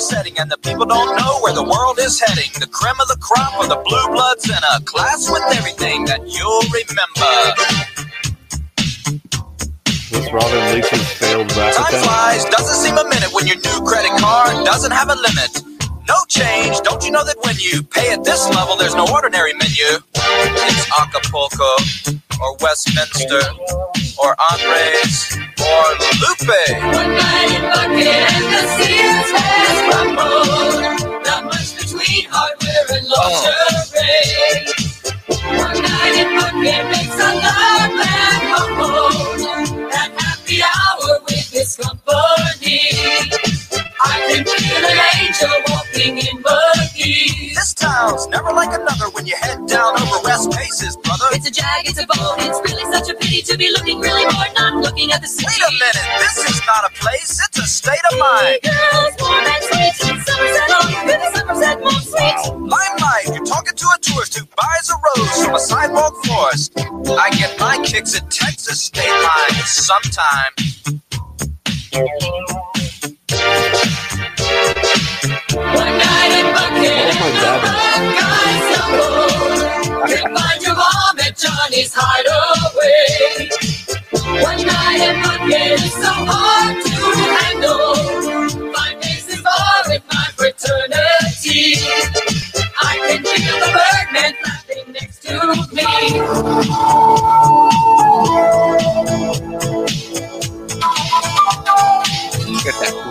Setting and the people don't know where the world is heading. The creme of the crop of the blue bloods in a class with everything that you'll remember. What's Robin Leach's failed rap attempt? Time flies, doesn't seem a minute when your new credit card doesn't have a limit. No change, don't you know that when you pay at this level, there's no ordinary menu. It's Acapulco, or Westminster, or Andres, or Lupe. One night in Bucket and the seas has crumbled. Not much between hardware and lingerie. One night in Bucket makes a love and humble. That happy hour with this company. I can feel an angel walking in murky. This town's never like another when you head down over West Paces, brother. It's a jag, it's a boat, it's really such a pity to be looking really bored, not looking at the sea. Wait a minute, this is not a place, it's a state of mind. Hey girls, warm and sweet, in Somerset, on the Somerset, more sweet. Limelight, you're talking to a tourist who buys a rose from a sidewalk forest. I get my kicks at Texas state lines sometime. One night in Bucket and the bad guys stumble. They find your mom at Johnny's Hideaway. One night in Bucket is so hard to handle. My face is far with my fraternity. I can feel the Birdman laughing next to me. Look at that flute.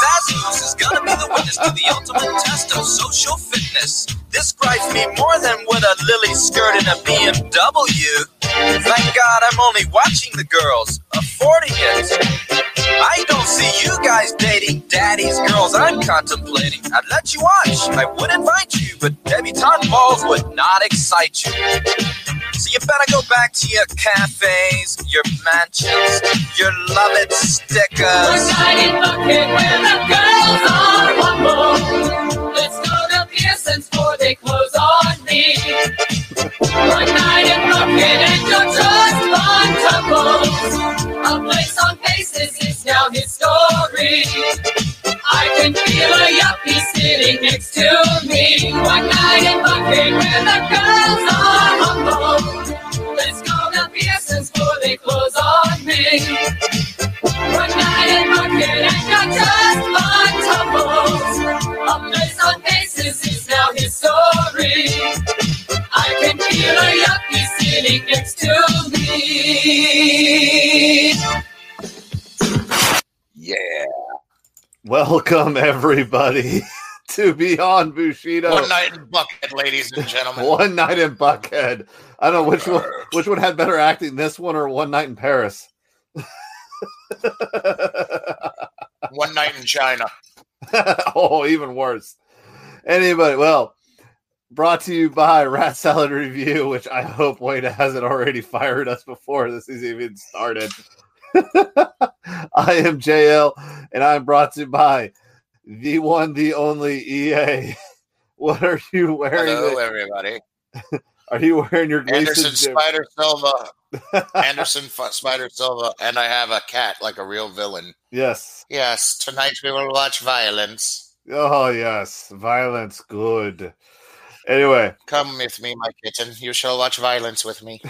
Zazos is gonna be the witness to the ultimate test of social fitness. This gripes me more than would a lily skirt in a BMW. Thank God I'm only watching the girls, affording it. I don't see you guys dating daddy's girls I'm contemplating. I'd let you watch, I would invite you, but debutante balls would not excite you. So you better go back to your cafes, your mansions, your love it stickers. One night in Bucket where the girls are humble. Let's go to Pearson's before they close on me. One night in Bucket and you're just fun couples. A place on faces is now history. I can feel a yuppie sitting next to me. One night in Bucket where the girls are humble. Let's go to Pearson's before they close on me. One night in Bucket and not just fun tumbles. A place on faces is now history. I can feel a yuppie sitting next to me. Yeah. Welcome, everybody, to Beyond Bushido. One night in Bucket, ladies and gentlemen. One night in Bucket. I don't know which one had better acting, this one or One Night in Paris. One Night in China. Oh, even worse. Anybody, well, brought to you by Rat Salad Review, which I hope Wade hasn't already fired us before this is even started. I am JL, and I'm brought to you by the one, the only EA. What are you wearing? Hello, everybody. Are you wearing your Anderson Spider Silva? Anderson Spider Silva, and I have a cat like a real villain. Yes. Yes. Tonight we will watch violence. Oh yes, violence. Good. Anyway, come with me, my kitten. You shall watch violence with me.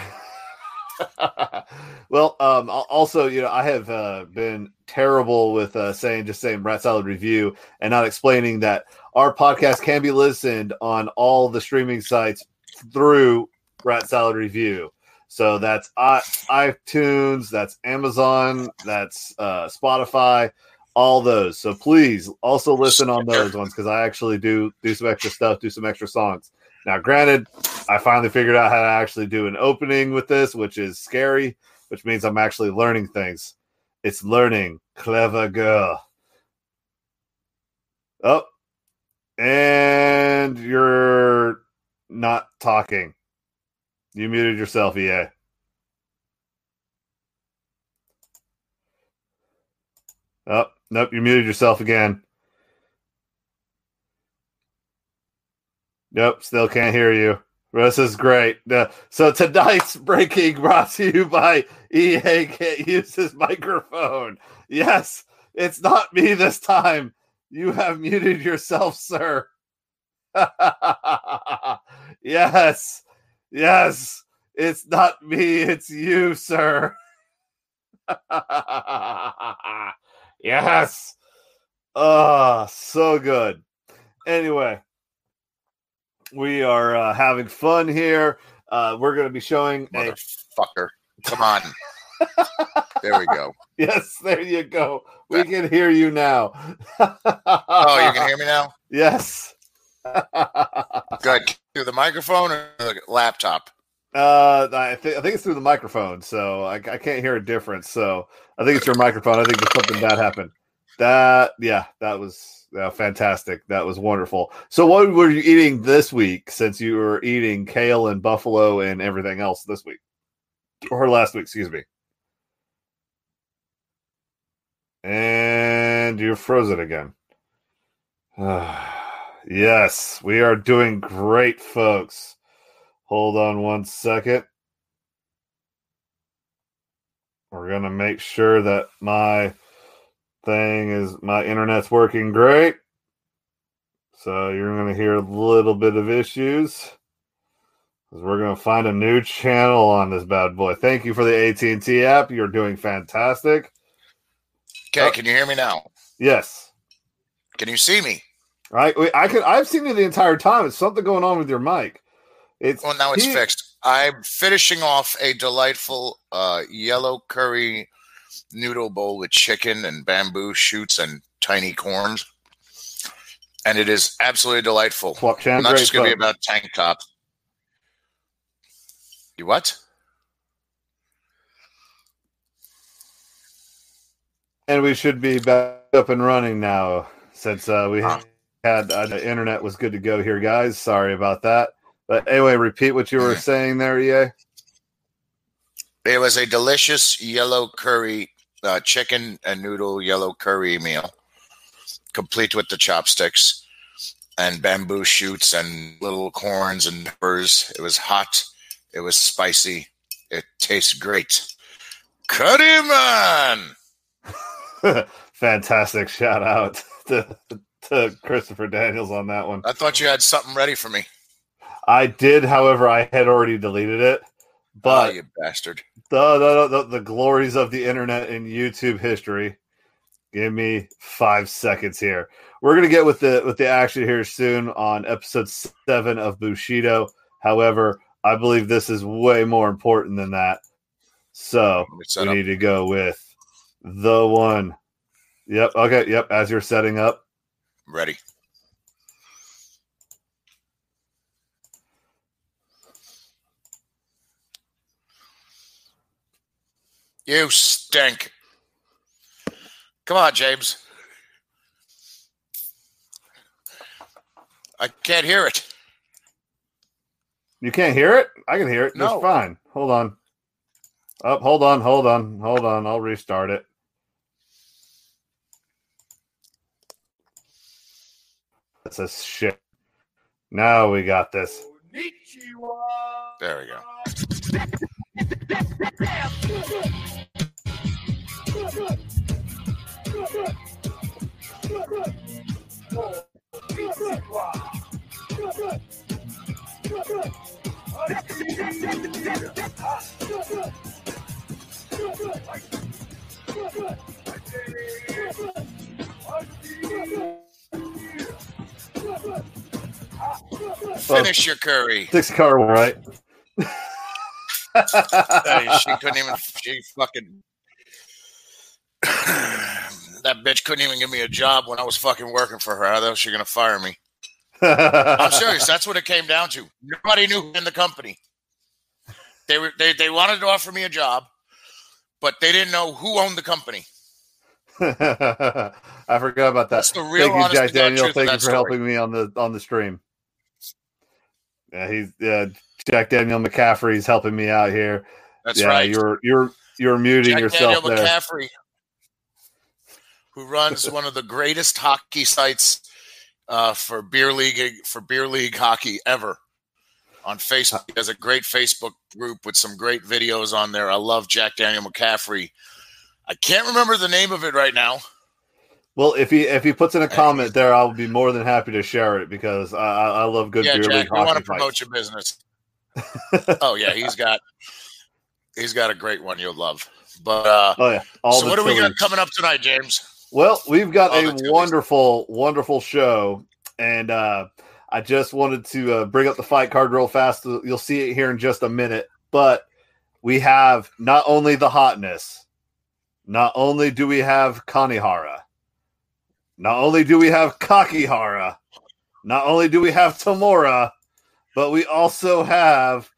Well, also, you know, I have been terrible with saying Rat Salad Review and not explaining that our podcast can be listened on all the streaming sites through Rat Salad Review. So that's iTunes, that's Amazon, that's Spotify, all those. So please also listen on those ones because I actually do some extra stuff, do some extra songs. Now, granted, I finally figured out how to actually do an opening with this, which is scary, which means I'm actually learning things. It's learning. Clever girl. Oh, and you're not talking. You muted yourself, EA. Oh, nope, you muted yourself again. Nope, still can't hear you. This is great. So tonight's breaking brought to you by EA can't use his microphone. Yes, it's not me this time. You have muted yourself, sir. Yes. Yes, it's not me, it's you, sir. Yes. Oh, so good. Anyway, we are having fun here. We're going to be showing motherfucker. Come on. There we go. Yes, there you go. We can hear you now. Oh, you can hear me now? Yes. Good. Through the microphone or the laptop? I think it's through the microphone, so I can't hear a difference. So I think it's your microphone. I think there's something bad happened. That was fantastic. That was wonderful. So what were you eating this week since you were eating kale and buffalo and everything else this week? Or last week, excuse me. And you're frozen again. Yes, we are doing great, folks. Hold on one second. We're going to make sure that my internet's working great. So you're going to hear a little bit of issues because we're going to find a new channel on this bad boy. Thank you for the AT&T app. You're doing fantastic. Okay, can you hear me now? Yes. Can you see me? Right, I've seen you the entire time. It's something going on with your mic. Now it's fixed. I'm finishing off a delightful yellow curry noodle bowl with chicken and bamboo shoots and tiny corns, and it is absolutely delightful. I'm not just going to be about tank tops. You what? And we should be back up and running now since we have. The internet was good to go here, guys. Sorry about that. But anyway, repeat what you were saying there, EA. It was a delicious yellow curry, chicken and noodle yellow curry meal, complete with the chopsticks and bamboo shoots and little corns and peppers. It was hot. It was spicy. It tastes great. Curry man! Fantastic shout out to Christopher Daniels on that one. I thought you had something ready for me. I did, however, I had already deleted it. But you bastard! The glories of the internet and YouTube history. Give me 5 seconds here. We're gonna get with the action here soon on episode 7 of Bushido. However, I believe this is way more important than that. So we need to go with the one. Yep. Okay. Yep. As you're setting up. Ready. You stink. Come on, James. I can't hear it. You can't hear it? I can hear it. No. It's fine. Hold on. Oh, hold on. I'll restart it. That's a shit. Now we got this. There we go. Finish your curry. 6 car, right? She couldn't even. She fucking. That bitch couldn't even give me a job when I was fucking working for her. How the hell is she gonna fire me? I'm serious. That's what it came down to. Nobody knew in the company. They wanted to offer me a job, but they didn't know who owned the company. I forgot about that. That's the real. Thank you, Jack Daniel. Thank you for helping me on the stream. Yeah, he's Jack Daniel McCaffrey is helping me out here. That's right. You're muting Jack yourself. Daniel there. McCaffrey, who runs one of the greatest hockey sites for beer league hockey ever on Facebook. He has a great Facebook group with some great videos on there. I love Jack Daniel McCaffrey. I can't remember the name of it right now. Well, if he puts in a comment there, I'll be more than happy to share it because I love good beer. Yeah, Jack, we want to promote your business. Oh yeah, he's got a great one you'll love. But so what do we got coming up tonight, James? Well, we've got a wonderful show, and I just wanted to bring up the fight card real fast. You'll see it here in just a minute, but we have not only the hotness, not only do we have Kanehara. Not only do we have Kakihara, not only do we have Tamura, but we also have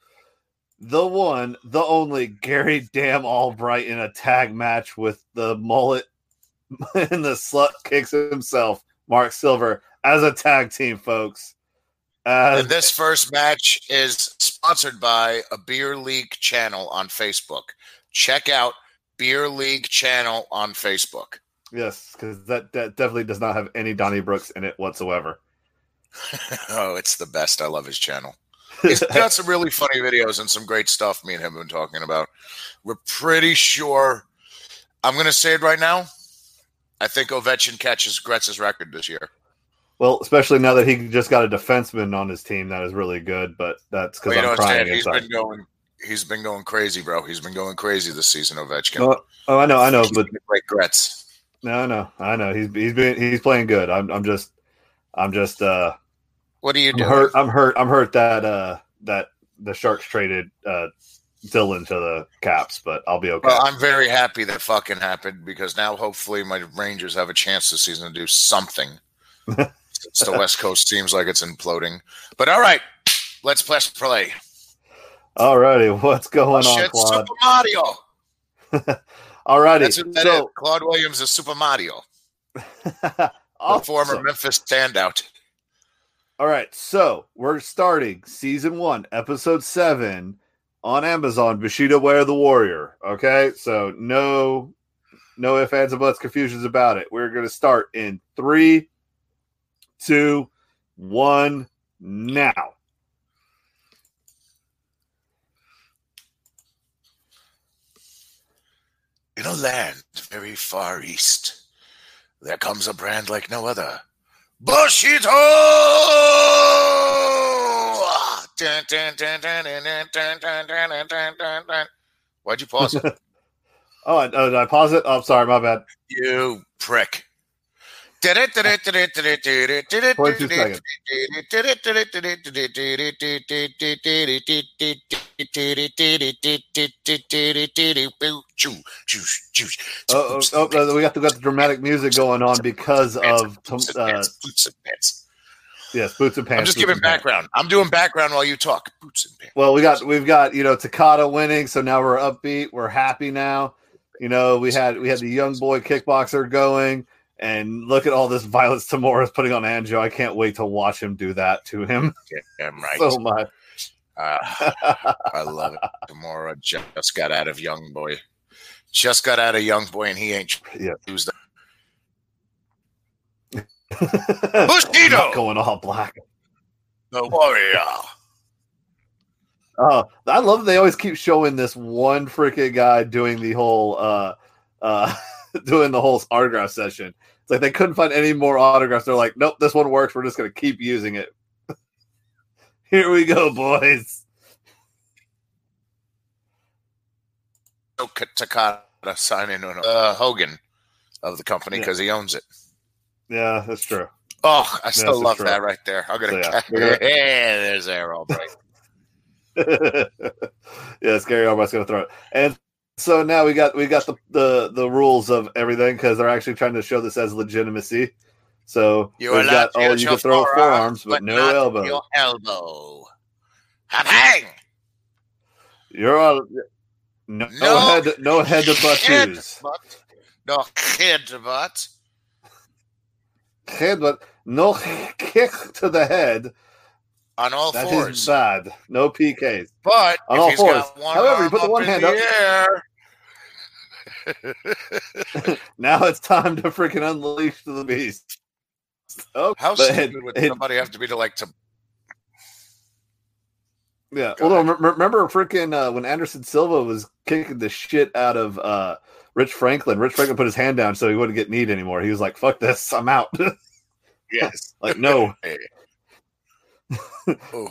the one, the only Gary damn Albright in a tag match with the mullet and the slut kicks himself, Mark Silver, as a tag team, folks. And this first match is sponsored by a Beer League channel on Facebook. Check out Beer League channel on Facebook. Yes, because that definitely does not have any Donnie Brooks in it whatsoever. Oh, it's the best. I love his channel. He's got some really funny videos and some great stuff me and him have been talking about. We're pretty sure. I'm going to say it right now. I think Ovechkin catches Gretz's record this year. Well, especially now that he just got a defenseman on his team that is really good, but that's because I'm crying inside. He's been going crazy, bro. He's been going crazy this season, Ovechkin. Oh, I know. He's but like Gretz. No, I know he's playing good. I'm just. What do you do? I'm hurt that the Sharks traded Dylan to the Caps, but I'll be okay. Well, I'm very happy that fucking happened because now hopefully my Rangers have a chance this season to do something. Since the West Coast seems like it's imploding, but all right, let's play. All righty, what's going on, Claude? Super Mario. All righty. That's what that is. Claude Williams is Super Mario, awesome. The former Memphis standout. All right, so we're starting Season 1, Episode 7 on Amazon, Bushido Way of the Warrior, okay? So no ifs, ands, and buts, confusions about it. We're going to start in 3, 2, 1, now. In a land very far east, there comes a brand like no other. Bushido! Why'd you pause it? Oh, did I pause it? Oh, sorry, my bad. You prick. 22 seconds. Oh, we got the dramatic music going on because of boots and pants. Yes, boots and pants. I'm just giving background. I'm doing background while you talk. Boots and pants. Well, we've got Takata winning, so now we're upbeat. We're happy now. We had the young boy kickboxer going. And look at all this violence Tamura is putting on Anjo. I can't wait to watch him do that to him. Yeah, I'm right. So much. I love it. Tamura just got out of Young Boy. Just got out of Young Boy, and he ain't used that. Bushido! Not going all black. The Warrior. I love they always keep showing this one freaking guy doing the whole autograph session. It's like they couldn't find any more autographs. They're like, nope, this one works. We're just going to keep using it. Here we go, boys. So Takata signing on Hogan of the company because he owns it. Yeah, that's true. Oh, I still love that right there. I'm going to catch it. There's Arrow, right? Yes, Gary Albright's going to throw it. And so now we got the rules of everything because they're actually trying to show this as legitimacy. So you can throw forearms, but no elbow. Your elbow. Ha-bang! You're on. No head to butt use. No head to butt. Head but no kick to the head. On all that fours. That is bad. No PKs. But on all fours. However, you put the one hand up. Now it's time to freaking unleash the beast. Oh, how stupid would somebody have to be to like to? Yeah. Well, remember freaking when Anderson Silva was kicking the shit out of Rich Franklin. Rich Franklin put his hand down so he wouldn't get kneed anymore. He was like, "Fuck this, I'm out." Yes. Like no.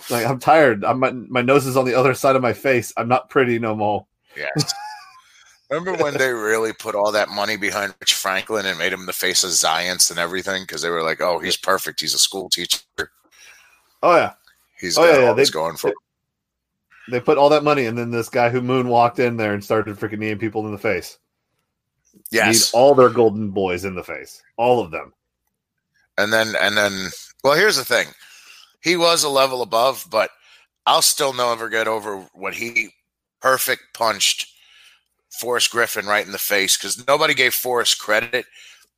Like I'm tired. My nose is on the other side of my face. I'm not pretty no more. Yes. Remember when they really put all that money behind Rich Franklin and made him the face of science and everything? Because they were like, oh, he's perfect. He's a school teacher. Oh, yeah. He's going for it. They put all that money, and then this guy who moonwalked in there and started freaking kneeing people in the face. Yes. Need all their golden boys in the face. All of them. And then, well, here's the thing. He was a level above, but I'll still never get over what he perfect punched Forrest Griffin right in the face because nobody gave Forrest credit.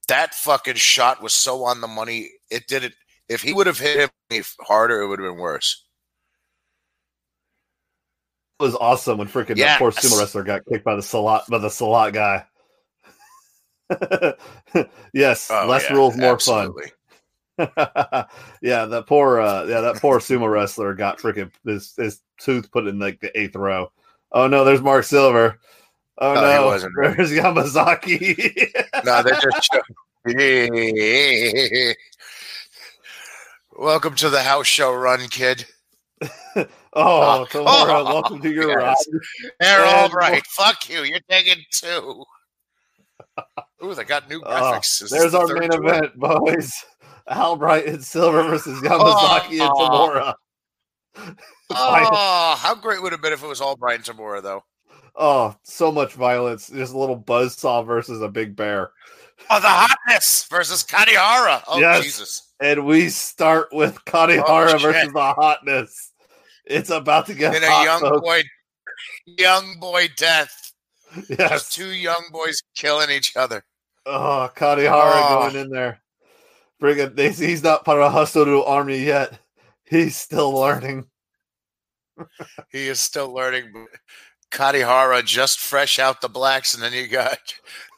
That fucking shot was so on the money. It didn't. If he would have hit him harder, it would have been worse. It was awesome when freaking that poor sumo wrestler got kicked by the Salat guy. Yes, less rules, more fun. Yeah, that poor sumo wrestler got freaking his tooth put in like the eighth row. Oh no, there's Mark Silver. Oh, no. He wasn't. There's Yamazaki. No, they're just. Welcome to the house show run, kid. Tamura, welcome to your run. They're all right. Fuck you. You're taking two. Ooh, they got new graphics. There's our main event, boys. Albright and Silver versus Yamazaki and Tamura. How great would it have been if it was Albright and Tamura, though? Oh, so much violence. Just a little buzzsaw versus a big bear. Oh, the hotness versus Kanehara. Oh, yes. Jesus. And we start with Kanehara versus the hotness. It's about to get hot. Young boy death. Yes. Just two young boys killing each other. Oh, Kanehara going in there. He's not part of the Hasoru army yet. He's still learning. He is still learning, but Kakihara just fresh out the blacks, and then you got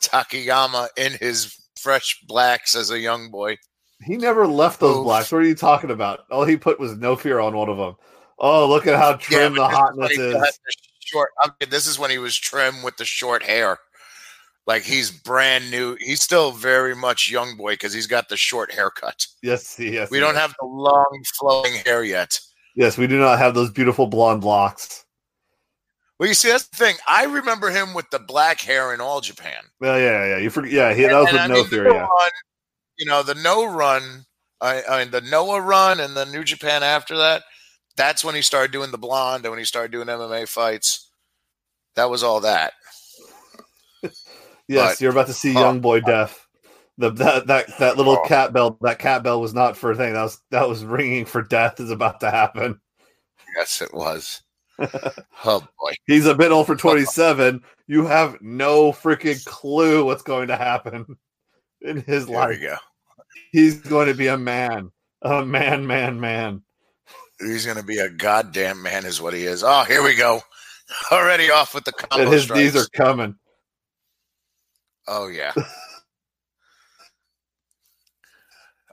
Takayama in his fresh blacks as a young boy. He never left those blacks. What are you talking about? All he put was no fear on one of them. Oh, look at how trim the hotness is. This is when he was trim with the short hair. Like, he's brand new. He's still very much young boy because he's got the short haircut. Yes. We don't have the long, flowing hair yet. Yes, we do not have those beautiful blonde locks. Well, you see, that's the thing. I remember him with the black hair in all Japan. Well, yeah. You forget. Yeah, that was with No Theory. Yeah. You know, the No Run, the Noah Run, and the New Japan after that. That's when he started doing the blonde, and when he started doing MMA fights, that was all that. Yes, but you're about to see young boy death. That little cat bell. That cat bell was not for a thing. That was ringing for death is about to happen. Yes, it was. Oh boy, he's a bit old for 27. You have no freaking clue what's going to happen in his life. There you go. He's going to be a man. He's going to be a goddamn man, is what he is. Oh, here we go. Already off with the combo and his strikes. Knees are coming. Oh yeah.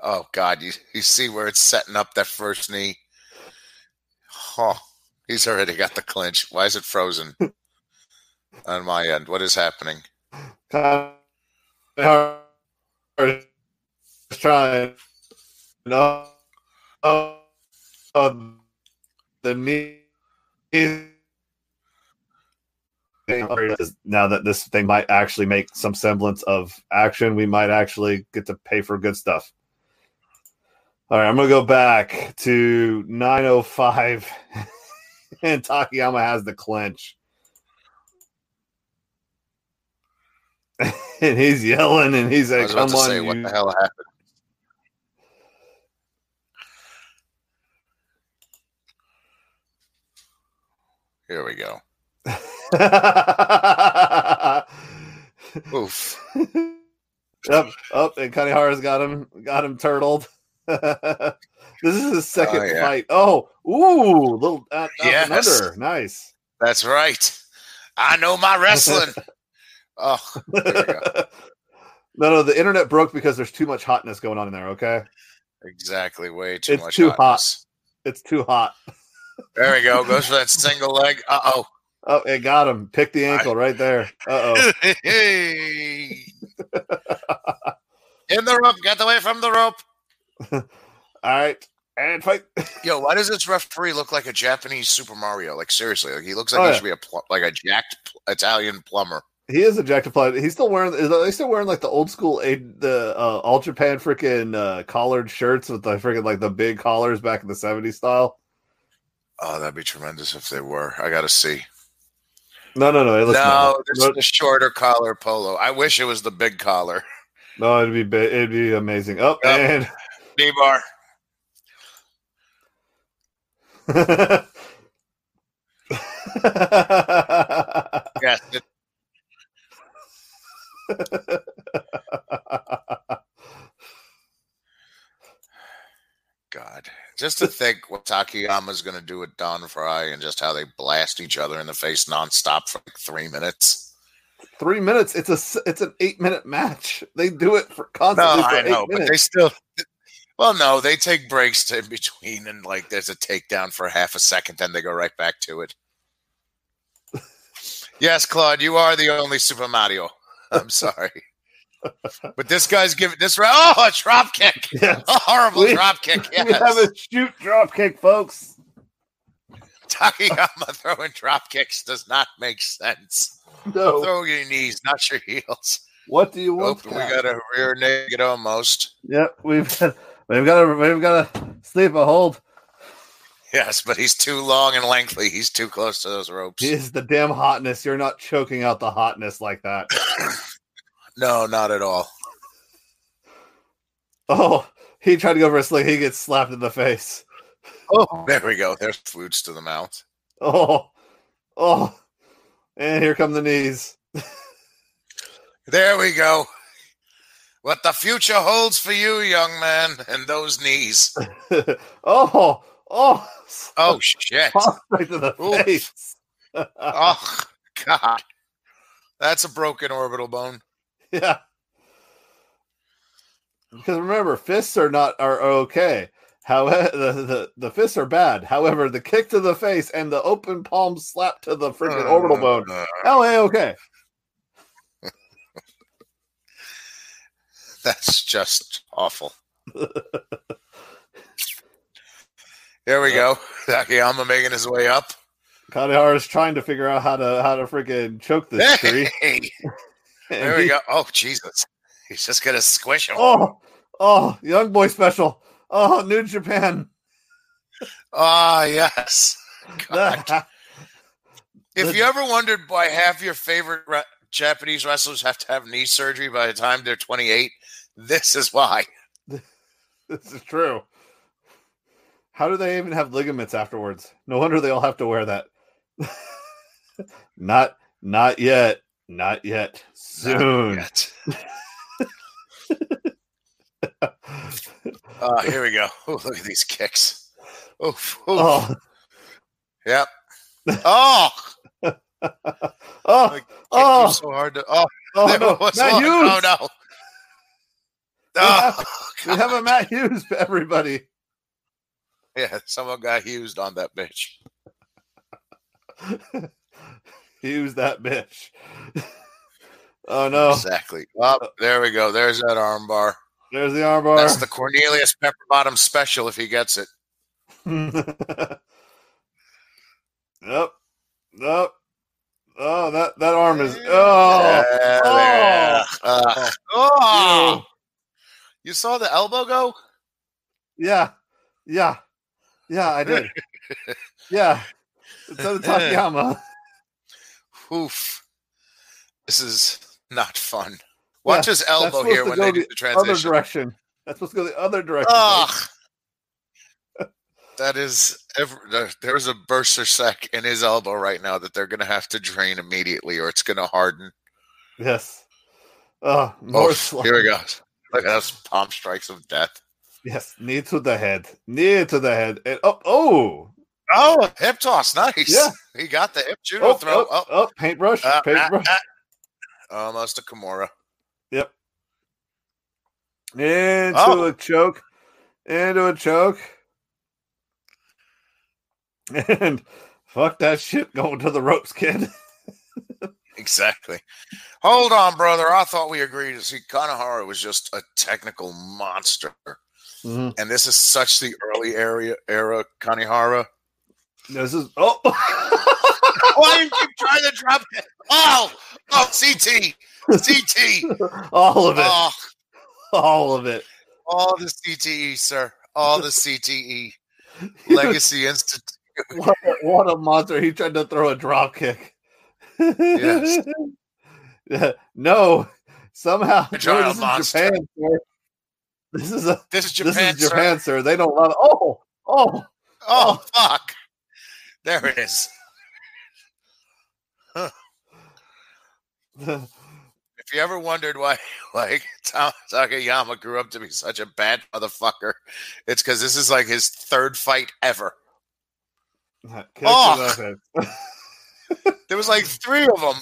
Oh, God, you see where it's setting up that first knee? Oh, he's already got the clinch. Why is it frozen on my end? What is happening? No. The knee now that this thing might actually make some semblance of action, we might actually get to pay for good stuff. All right, I'm going to go back to 9:05, and Takayama has the clinch. And he's yelling, and he's like, come on, you. What the hell happened? Here we go. Oof. Up, and Kanehara's got him turtled. This is his second fight. Oh, ooh, little yes. Under. Nice. That's right. I know my wrestling. Oh, there we go. No, the internet broke because there's too much hotness going on in there. Okay. Exactly. Way too much. It's too hot. It's too hot. There we go. Goes for that single leg. Uh-oh. Oh, it got him. Pick the ankle right there. Uh-oh. Hey. In the rope. Get away from the rope. All right, and fight. Yo, why does this referee look like a Japanese Super Mario? Like, seriously, like he looks like he should be a jacked Italian plumber. He is a jacked plumber. He's still wearing. Are they still wearing like the old school All Japan freaking collared shirts with the freaking like the big collars back in the '70s style? Oh, that'd be tremendous if they were. I gotta see. No. This is the shorter collar polo. I wish it was the big collar. No, it'd be amazing. Oh, yep. And. D-bar. Yes. God. Just to think what Takayama's going to do with Don Fry and just how they blast each other in the face nonstop for like 3 minutes. 3 minutes? It's an 8-minute match. They do it for constantly. No, for I eight know, minutes. But they still. Well, no, they take breaks to in between, and like there's a takedown for half a second, then they go right back to it. Yes, Claude, you are the only Super Mario. I'm sorry, but this guy's giving this a drop kick, yes. A horrible drop kick. Yes. We have a shoot drop kick, folks. Takayama throwing drop kicks does not make sense. No, throw your knees, not your heels. What do you want? We got a rear naked almost. Yep, we've got to sleep a hold. Yes, but he's too long and lengthy. He's too close to those ropes. It is the damn hotness. You're not choking out the hotness like that. No, not at all. Oh, he tried to go for a sling. He gets slapped in the face. Oh, there we go. There's flutes to the mouth. Oh, and here come the knees. There we go. What the future holds for you, young man, and those knees. Oh, shit. Right to the face. Oh, God. That's a broken orbital bone. Yeah. Because remember, fists are okay. However, the fists are bad. However, the kick to the face and the open palm slap to the freaking orbital bone. LA okay. That's just awful. There we go. Takayama making his way up. Kanehara is trying to figure out how to freaking choke this tree. There we go. Oh, Jesus. He's just going to squish him. Oh, Young Boy Special. Oh, New Japan. Ah, yes. God. If you ever wondered why half your favorite Japanese wrestlers have to have knee surgery by the time they're 28, this is why. This is true. How do they even have ligaments afterwards? No wonder they all have to wear that. Not yet. Not yet. Soon. Not yet. Here we go. Ooh, look at these kicks. Oof, oof. Oh. Yep. Oh. Oh. Like, so hard to, oh, no. Oh, no. We have a Matt Hughes for everybody. Yeah, someone got Hughesed on that bitch. Hughes that bitch. Oh, no. Exactly. Well, there we go. There's that arm bar. There's the arm bar. That's the Cornelius Pepperbottom special if he gets it. Nope. Oh, that arm is... Oh! Yeah, oh. You saw the elbow go? Yeah, I did. Yeah. It's on the Takayama. Oof. This is not fun. Watch his elbow here when they do the transition. Other direction. That's supposed to go the other direction. Ugh. That is, there's a burster sac in his elbow right now that they're going to have to drain immediately or it's going to harden. Yes. Here we go. Look at those palm strikes of death. Yes. Knee to the head. And up. Oh, hip toss. Nice. Yeah. He got the hip judo throw. Paintbrush. Paintbrush. Almost a Kimura. Yep. Into a choke. And fuck that shit going to the ropes, kid. Exactly. Hold on, brother. I thought we agreed to see Kanehara was just a technical monster. Mm-hmm. And this is such the early era Kanehara. This is... Oh! Why did you try to drop it? Oh, CT. All of it. All the CTE, sir. All the CTE. Legacy Institute. What a monster. He tried to throw a drop kick. Yes. No. Somehow. This is Japan, sir. They don't love it. Oh, fuck. There it is. Huh. If you ever wondered why, Takayama grew up to be such a bad motherfucker, it's because this is like his third fight ever. There was like three of them.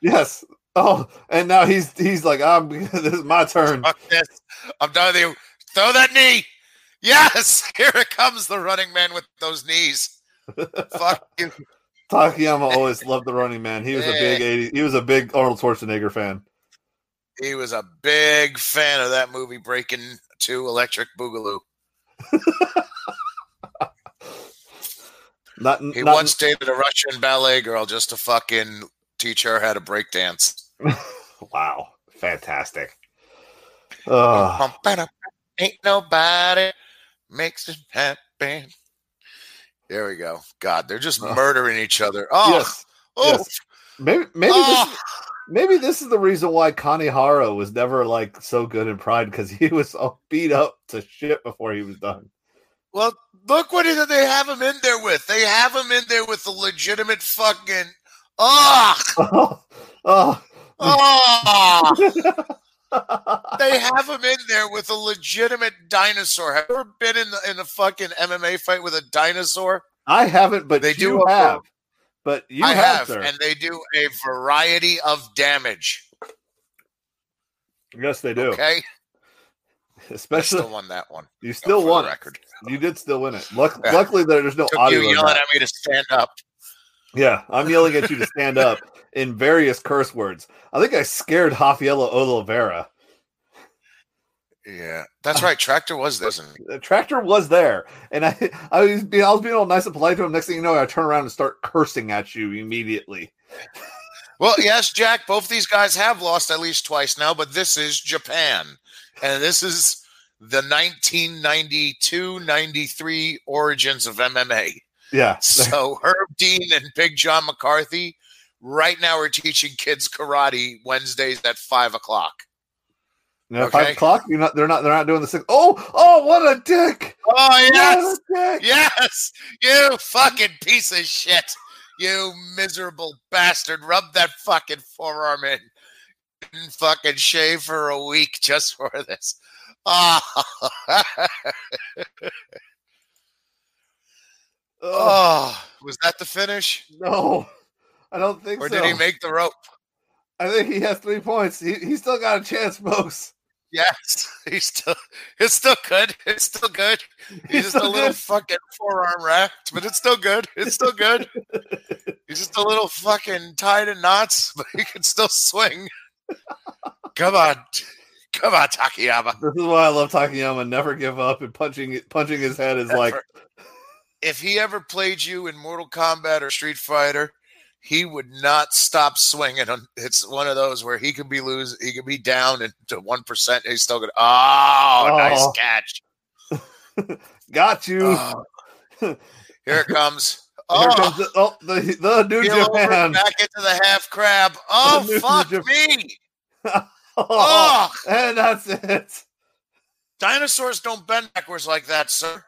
Yes. Oh, and now he's like, this is my turn. Fuck this. I'm done with you. Throw that knee. Yes. Here it comes, the running man with those knees. Fuck you. Takayama always loved the running man. He was a big He was a big Arnold Schwarzenegger fan. He was a big fan of that movie Breaking 2 Electric Boogaloo. He once dated a Russian ballet girl just to fucking teach her how to break dance. Wow. Fantastic. Ain't nobody makes it happen. There we go. God, they're just murdering each other. Oh, yes. Yes. Maybe this is the reason why Kanehara was never like so good in Pride, because he was all beat up to shit before he was done. Well, look what they have him in there with. They have him in there with the legitimate fucking. They have him in there with a legitimate dinosaur. Have you ever been in a fucking MMA fight with a dinosaur? I haven't, but you have. But I have, sir. And they do a variety of damage. Yes, they do. Okay. Especially I still won that one. You still won the record. You did still win it. Luckily, there's no audio. You yelling at me to stand up. Yeah, I'm yelling at you to stand up in various curse words. I think I scared Rafael Oliveira. Yeah, that's right. Tractor was there. Tractor was there, and I was being all nice and polite to him. Next thing you know, I turn around and start cursing at you immediately. Well, yes, Jack. Both these guys have lost at least twice now, but this is Japan, and this is the 1992-93 origins of MMA. Yeah. So Herb Dean and Big John McCarthy right now are teaching kids karate Wednesdays at 5:00. No, okay? 5:00? They're not doing the 6. Oh, what a dick. Oh, yes. Yes. You fucking piece of shit. You miserable bastard. Rub that fucking forearm in. Didn't fucking shave for a week just for this. Oh. Oh, was that the finish? No, I don't think so. Or did he make the rope? I think he has 3 points. He still got a chance, folks. Yes, it's still good. It's still good. He's just a little fucking forearm wrapped, but it's still good. It's still good. He's just a little fucking tied in knots, but he can still swing. Come on, Takayama. This is why I love Takayama. Never give up, and punching his head is never. Like. If he ever played you in Mortal Kombat or Street Fighter, he would not stop swinging. It's one of those where he could be losing, he could be down to 1%. He's still going. Oh, nice catch! Got you. Here it comes. Here comes the New Japan back into the half crab. Oh, fuck me! Oh, and that's it. Dinosaurs don't bend backwards like that, sir.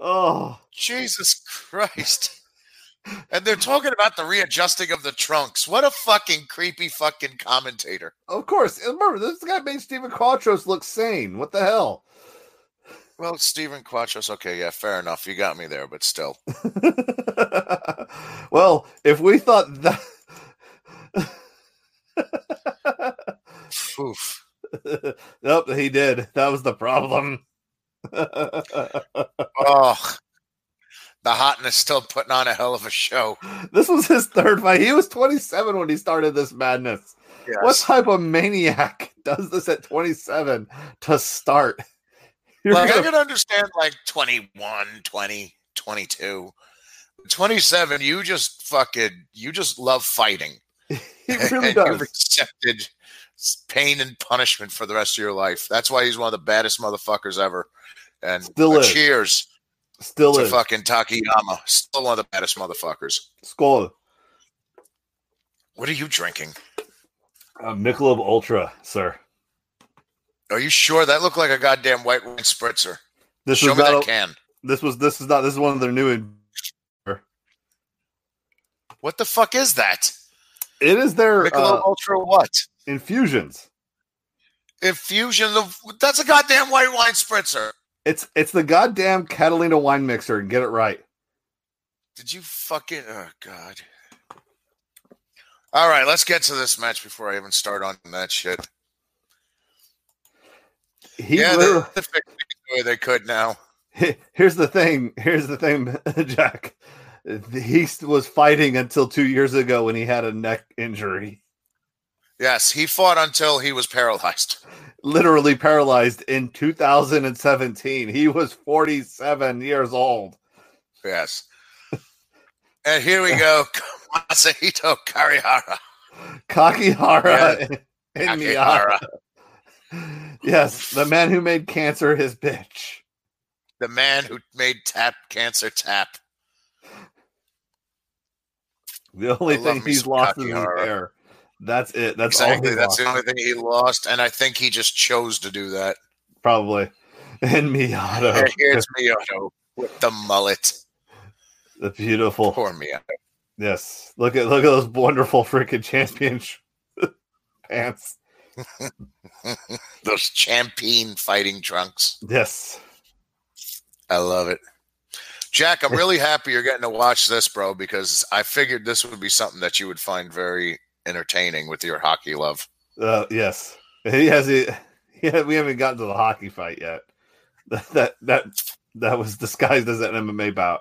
Oh, Jesus Christ. And they're talking about the readjusting of the trunks. What a fucking creepy fucking commentator. Of course. And remember, this guy made Stephen Quattros look sane. What the hell? Well, Stephen Quattros, okay, yeah, fair enough. You got me there, but still. Well, if we thought that... Oof. Nope, he did. That was the problem. Oh, the hotness still putting on a hell of a show. This was his third fight. He was 27 when he started this madness. Yes. What type of maniac does this at 27 to start? I can understand like 21, 20, 22. 27, you just love fighting. He really does. You've accepted pain and punishment for the rest of your life. That's why he's one of the baddest motherfuckers ever. And still is. Cheers. Still is. Fucking Takayama. Still one of the baddest motherfuckers. Skol. What are you drinking? Michelob Ultra, sir. Are you sure? That looked like a goddamn white wine spritzer. Show me that can. This is one of their new. What the fuck is that? It is their Michelob Ultra what? Infusions. Infusion of that's a goddamn white wine spritzer. It's the goddamn Catalina wine mixer. Get it right. Did you fucking oh god. All right, let's get to this match before I even start on that shit. They fixed it the way they could now. Here's the thing, Jack. He was fighting until 2 years ago when he had a neck injury. Yes, he fought until he was paralyzed. Literally paralyzed in 2017. He was 47 years old. Yes. And here we go. Masahito Kakihara. Kakihara and Miyato. Yes, the man who made cancer his bitch. The man who made cancer tap. The only thing he's lost is his hair. That's it. That's exactly. All that's lost. The only thing he lost, and I think he just chose to do that. Probably. And Miyato. And here's Miyato with the mullet. The beautiful. Poor Miyato. Yes. Look at those wonderful freaking championship pants. Those champion fighting trunks. Yes. I love it. Jack, I'm really happy you're getting to watch this, bro, because I figured this would be something that you would find very entertaining with your hockey love. Yes. We haven't gotten to the hockey fight yet. That was disguised as an MMA bout.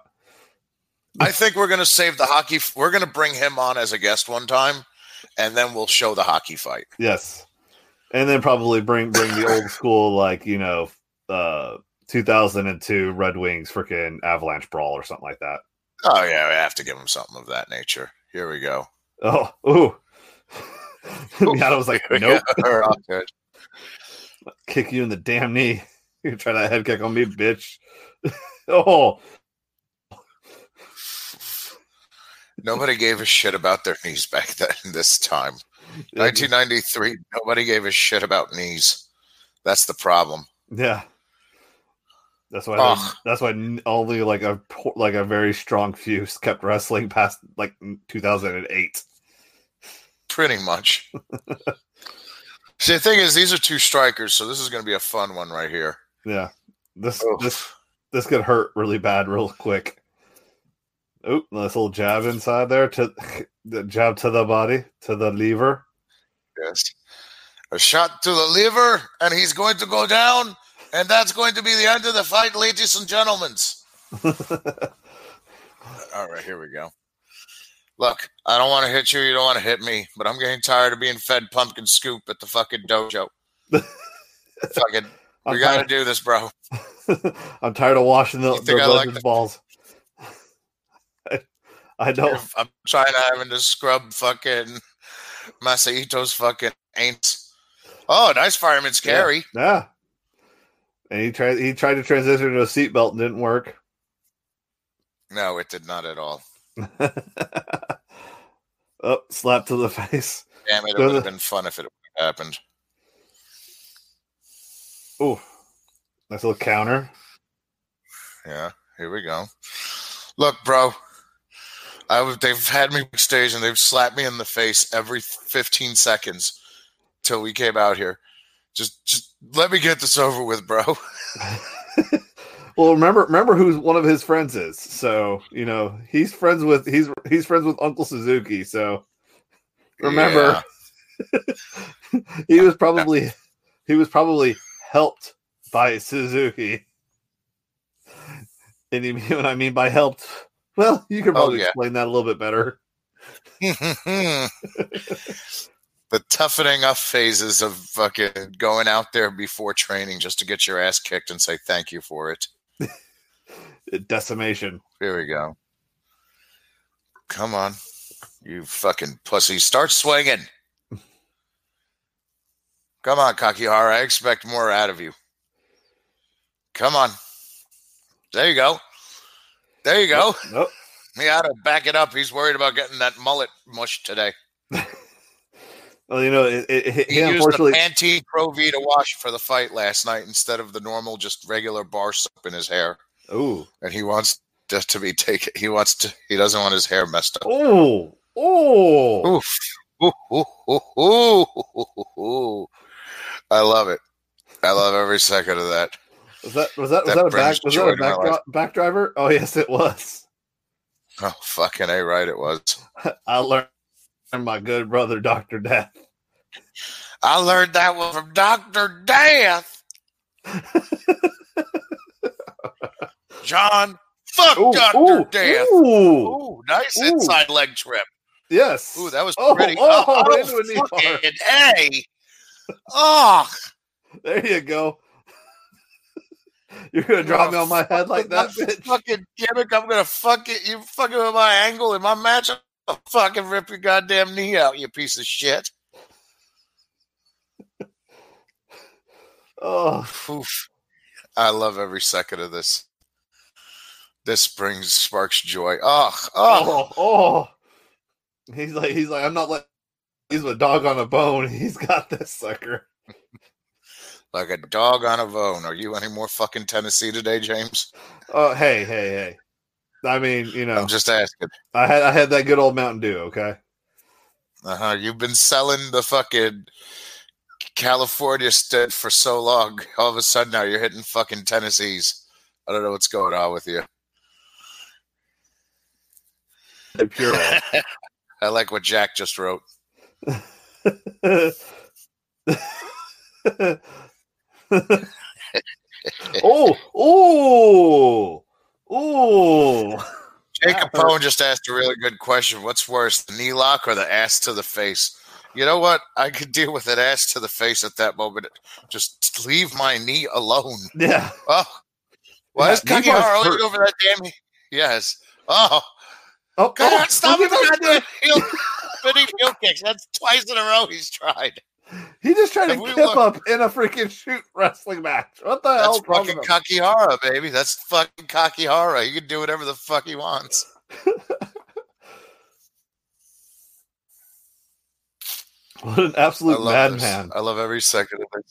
I think we're going to save the hockey. We're going to bring him on as a guest one time, and then we'll show the hockey fight. Yes. And then probably bring the old school, 2002 Red Wings freaking Avalanche Brawl or something like that. Oh, yeah. We have to give him something of that nature. Here we go. Oh, ooh. Miyato was like, nope. Kick you in the damn knee. You try that head kick on me, bitch. Oh. Nobody gave a shit about their knees back then this time. 1993, nobody gave a shit about knees. That's the problem. Yeah. That's why only like a very strong few kept wrestling past 2008. Pretty much. See, the thing is, these are two strikers, so this is going to be a fun one right here. Yeah, this could hurt really bad, real quick. Oh, nice little jab inside there to the body to the lever. Yes. a shot to the liver, and he's going to go down, and that's going to be the end of the fight, ladies and gentlemen. All right, here we go. Look, I don't want to hit you. You don't want to hit me. But I'm getting tired of being fed pumpkin scoop at the fucking dojo. Fucking, we got to do this, bro. I'm tired of washing the legends' balls. I don't. I'm trying to having to scrub fucking Masaito's fucking ain'ts. Oh, nice fireman's carry. Yeah. And he tried to transition to a seatbelt and didn't work. No, it did not at all. Oh, slap to the face. Damn it, it would have been fun if it happened. Oh, nice little counter. Yeah, here we go. Look, bro, they've had me backstage and they've slapped me in the face every 15 seconds till we came out here. Just let me get this over with, bro. Well, remember who one of his friends is. So, you know, he's friends with Uncle Suzuki. So, remember, yeah. he was probably helped by Suzuki. And you know what I mean by helped? Well, you can probably explain that a little bit better. The toughening up phases of fucking going out there before training just to get your ass kicked and say thank you for it. Decimation. Here we go. Come on, you fucking pussy. Start swinging. Come on, Kakihara. I expect more out of you. Come on. There you go. There you go. Nope. Miyato, back it up. He's worried about getting that mullet mush today. Well, you know, he used the Pantene Pro V to wash for the fight last night instead of the normal, just regular bar soap in his hair. Ooh. And he wants just to be taken. He doesn't want his hair messed up. Ooh. Ooh. Oof. Ooh, ooh, ooh, ooh, ooh, ooh. I love it. I love every second of that. Was that a back driver? Oh yes, it was. Oh fucking A, right it was. I learned from my good brother Dr. Death. I learned that one from Dr. Death. John, fuck ooh, Dr. Ooh, Death. Ooh, nice inside leg trip. Yes. Ooh, that was pretty. Oh, fucking A. Oh, there you go. You're gonna drop me on my head like that, bitch. Fucking gimmick! I'm gonna fuck it. You fucking with my angle in my match. I'll fucking rip your goddamn knee out, you piece of shit. Oh, oof. I love every second of this. This brings sparks joy. Oh. He's like, I'm not letting. He's a dog on a bone. He's got this sucker. Like a dog on a bone. Are you any more fucking Tennessee today, James? Oh, hey. I mean, you know. I'm just asking. I had that good old Mountain Dew, okay? Uh-huh. You've been selling the fucking California stuff for so long. All of a sudden now you're hitting fucking Tennessees. I don't know what's going on with you. I like what Jack just wrote. Oh! Jacob Pone just asked a really good question. What's worse, the knee lock or the ass to the face? You know what? I could deal with an ass to the face at that moment. Just leave my knee alone. Yeah. Oh. Why is Kakihara always over that damn? Yes. Oh. God, stop with the goddamn heel kicks. That's twice in a row he's tried. He just tried to kip up in a freaking shoot wrestling match. What the hell? That's fucking Kakihara, baby. That's fucking Kakihara. He can do whatever the fuck he wants. What an absolute madman. I love every second of it.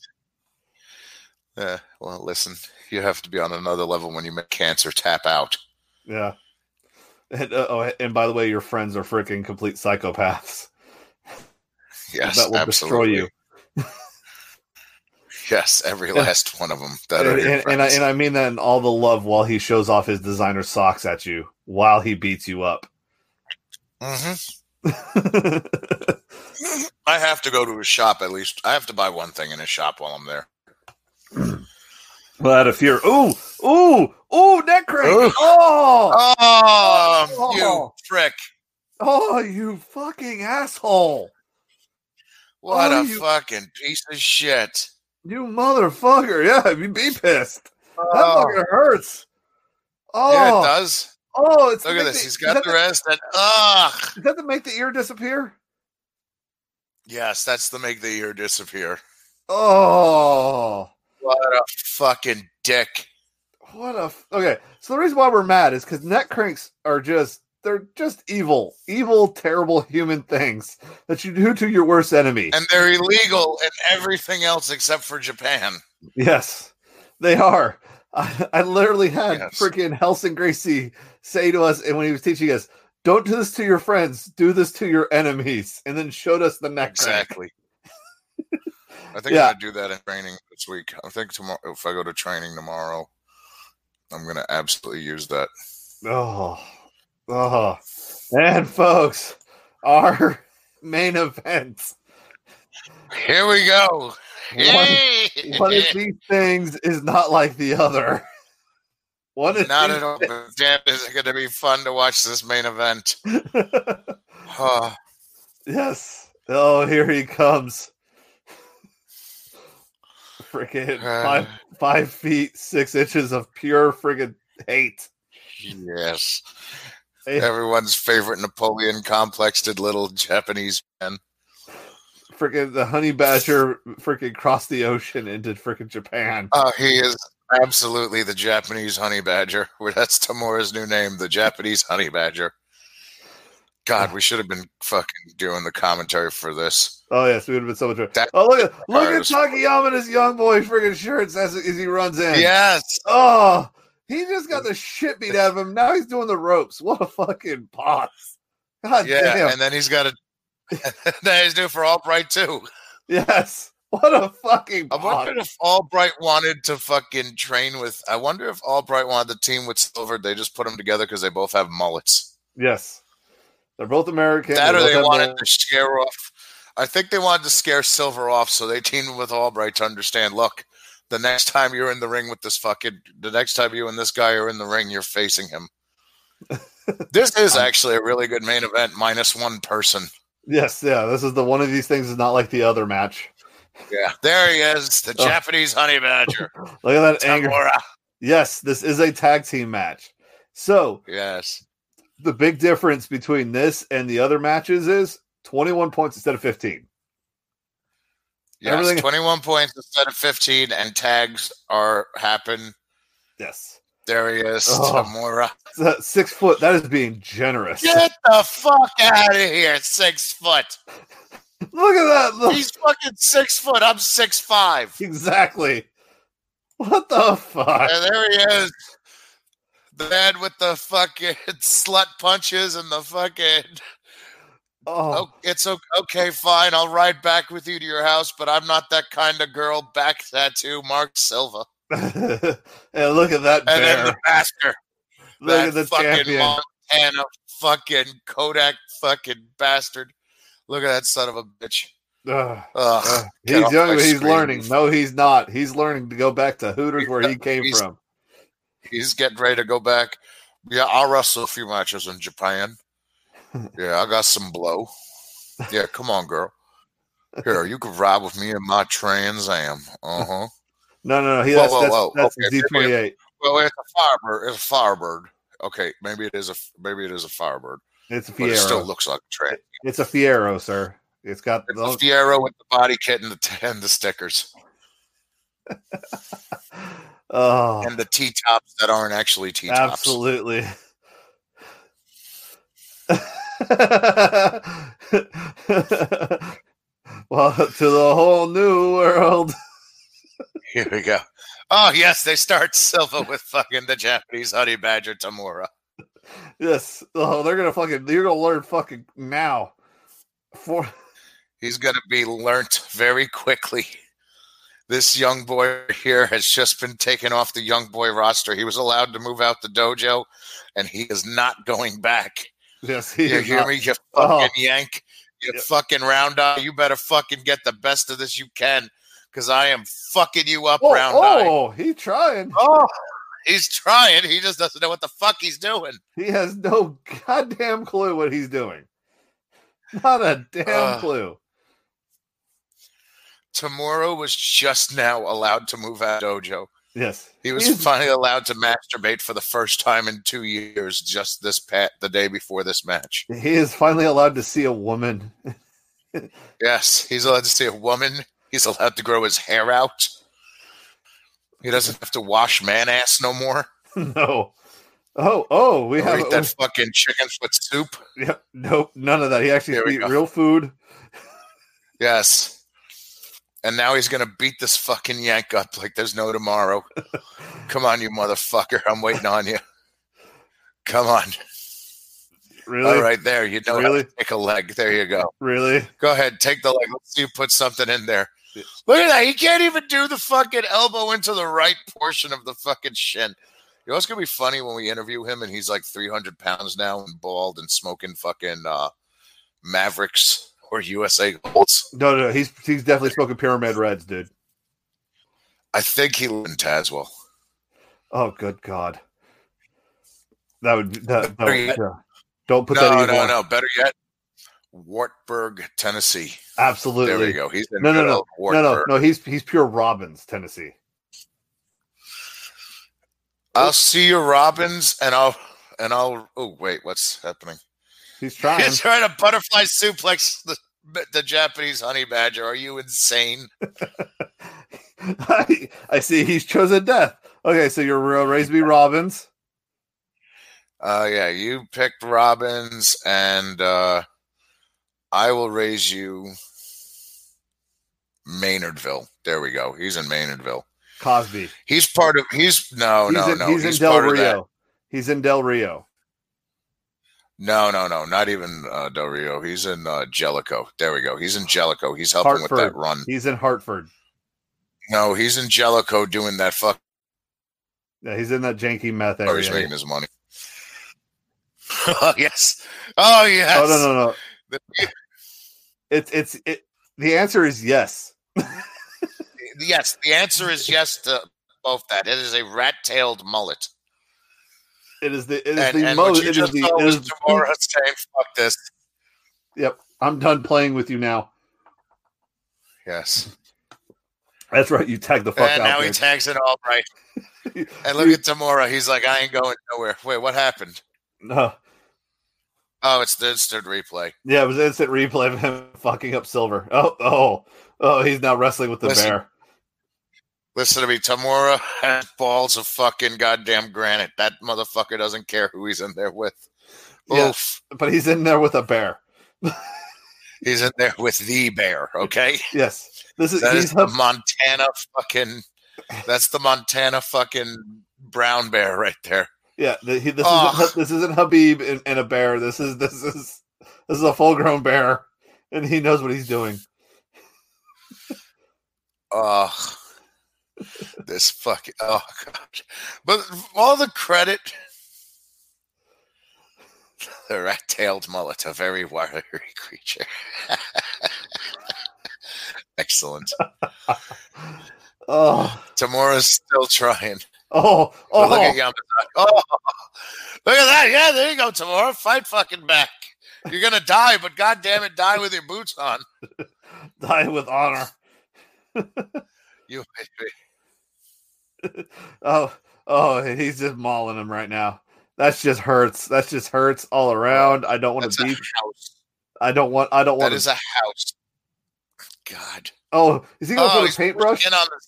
Yeah, well, listen, you have to be on another level when you make cancer tap out. Yeah. And by the way, your friends are freaking complete psychopaths. Yes, that will absolutely destroy you. Yes, every last one of them. And I mean that in all the love while he shows off his designer socks at you while he beats you up. Mm-hmm. I have to go to his shop at least. I have to buy one thing in his shop while I'm there. Well, out of fear. Ooh, neck crank. Oh, you prick. Oh, you fucking asshole. What a fucking piece of shit. You motherfucker. Yeah, you'd be pissed. Oh. That fucking hurts. Oh. Yeah, it does. Oh, it's look at this. He's got the rest. Is that to make the ear disappear? Yes, that's to make the ear disappear. Oh. What a fucking dick. Okay, so the reason why we're mad is because neck cranks are just evil. Evil, terrible human things that you do to your worst enemy. And they're illegal in everything else except for Japan. Yes, they are. I literally had freaking Helson Gracie say to us, and when he was teaching us, don't do this to your friends, do this to your enemies, and then showed us the neck crank. I think I'm going to do that in training this week. I think tomorrow, if I go to training tomorrow, I'm going to absolutely use that. Oh. And folks, our main event. Here we go. One of these things is not like the other. Not at all. Damn, is it going to be fun to watch this main event? Yes. Oh, here he comes. Freaking 5 feet, 6 inches of pure friggin' hate. Yes. Hey. Everyone's favorite Napoleon complex did little Japanese man. Freaking the honey badger freaking crossed the ocean into freaking Japan. Oh, he is absolutely the Japanese honey badger. That's Tamura's new name, the Japanese honey badger. God, we should have been fucking doing the commentary for this. Oh, yes, we would have been so much better. Look at Takayama and his young boy friggin' shirts as he runs in. Yes. Oh, he just got the shit beat out of him. Now he's doing the ropes. What a fucking boss. God damn. And then he's got a... That is due for Albright, too. Yes. What a fucking boss. I wonder if Albright wanted to fucking train with... I wonder if Albright wanted the team with Silver. They just put them together because they both have mullets. Yes. They're both American. That or they wanted to scare off. I think they wanted to scare Silver off, so they teamed with Albright to understand, look, the next time you and this guy are in the ring, you're facing him. This is actually a really good main event, minus one person. Yes, yeah. This is the one of these things is not like the other match. Yeah. There he is, the Japanese honey badger. Look at that Tamura anger. Yes, this is a tag team match. So. Yes. The big difference between this and the other matches is 21 points instead of 15. Yes, 21 points instead of 15, and tags happen. Yes. There he is, Tamura. 6 foot. That is being generous. Get the fuck out of here, 6 foot. Look at that. Look. He's fucking 6 foot. I'm 6'5". Exactly. What the fuck? Yeah, there he is. The man with the fucking slut punches and the fucking... Oh, it's okay, fine. I'll ride back with you to your house, but I'm not that kind of girl. Back tattoo, Mark Silva. And yeah, look at that bear. And then the bastard. Look at the fucking Montana fucking Kodak fucking bastard. Look at that son of a bitch. He's young, but he's learning. No, he's not. He's learning to go back to Hooters where he came from. He's getting ready to go back. Yeah, I'll wrestle a few matches in Japan. Yeah, I got some blow. Yeah, come on, girl. Here, you can ride with me in my Trans Am. Uh-huh. No. That's D28. It's a Firebird. It's a Firebird. Okay, maybe it is a Firebird. It's a Fiero. But it still looks like a Trans. It's a Fiero, sir. It's got a Fiero with the body kit and the stickers. And the T-tops that aren't actually T-tops. Absolutely. Well, to the whole new world. Here we go. Oh, yes, they start Silva with fucking the Japanese honey badger Tamura. Yes. Oh, you're going to learn fucking now. He's going to be learnt very quickly. This young boy here has just been taken off the young boy roster. He was allowed to move out the dojo, and he is not going back. Yes, you hear me? You fucking yank. You fucking round eye. You better fucking get the best of this you can, because I am fucking you up, round eye. Oh, he's trying. Oh, he's trying. He just doesn't know what the fuck he's doing. He has no goddamn clue what he's doing. Not a damn clue. Tamura was just now allowed to move out of dojo. Yes. He was finally allowed to masturbate for the first time in 2 years, just this the day before this match. He is finally allowed to see a woman. Yes, he's allowed to see a woman. He's allowed to grow his hair out. He doesn't have to wash man ass no more. No. Oh, we have eat that fucking chicken foot soup. Yep. Nope, none of that. He actually eat real food. Yes. And now he's going to beat this fucking yank up like there's no tomorrow. Come on, you motherfucker. I'm waiting on you. Come on. Really? All right, there. You know how to take a leg. There you go. Really? Go ahead. Take the leg. Let's see you put something in there. Look at that. He can't even do the fucking elbow into the right portion of the fucking shin. You know what's going to be funny when we interview him and he's like 300 pounds now and bald and smoking fucking Mavericks. Or USA Golds. No, he's definitely smoking Pyramid Reds, dude. I think he lived in Tazewell. Oh, good God. That would be... Don't put that in. No. Better yet, Wartburg, Tennessee. Absolutely. There we go. He's in Wartburg. No. He's pure Robbins, Tennessee. I'll see you, Robbins, and I'll... Oh, wait. What's happening? He's trying to butterfly suplex the Japanese honey badger. Are you insane? I see he's chosen death. Okay, so you're real Raisby Robbins. Yeah, you picked Robbins, and I will raise you Maynardville. There we go. He's in Maynardville. Cosby. He's part of. He's in Del Rio. He's in Del Rio. No, not even Del Rio. He's in Jellicoe. There we go. He's in Jellicoe. He's helping Hartford with that run. He's in Hartford. No, he's in Jellicoe doing that fuck. Yeah, he's in that janky meth area. Oh, he's making his money. Yes. Oh, yes. Oh, no. The answer is yes. Yes, the answer is yes to both that. It is a rat-tailed mullet. It is Tamura saying, fuck this. Yep. I'm done playing with you now. Yes. That's right. You tag the fuck out. And now he tags it Albright. And look at Tamura. He's like, I ain't going nowhere. Wait, what happened? No. Oh, it's the instant replay. Yeah, it was instant replay of him fucking up Silver. Oh, he's now wrestling with the bear. Listen to me, Tamura has balls of fucking goddamn granite. That motherfucker doesn't care who he's in there with. Oof. Yeah, but he's in there with a bear. He's in there with the bear, okay? Yes. That's the Montana fucking brown bear right there. Yeah, this isn't Habib and a bear. This is a full-grown bear, and he knows what he's doing. Ugh. This fucking but all the credit, the rat-tailed mullet, a very wiry creature. Excellent. Tamura's still trying. Oh, look at Yamazaki. Oh, look at that. Yeah, there you go, Tamura. Fight fucking back. You're gonna die, but goddamn it, die with your boots on. Die with honor. You. Oh, he's just mauling him right now. That just hurts. All around. I don't want to be. I don't want. That is a house. God. Oh, is he going to put a paintbrush in on the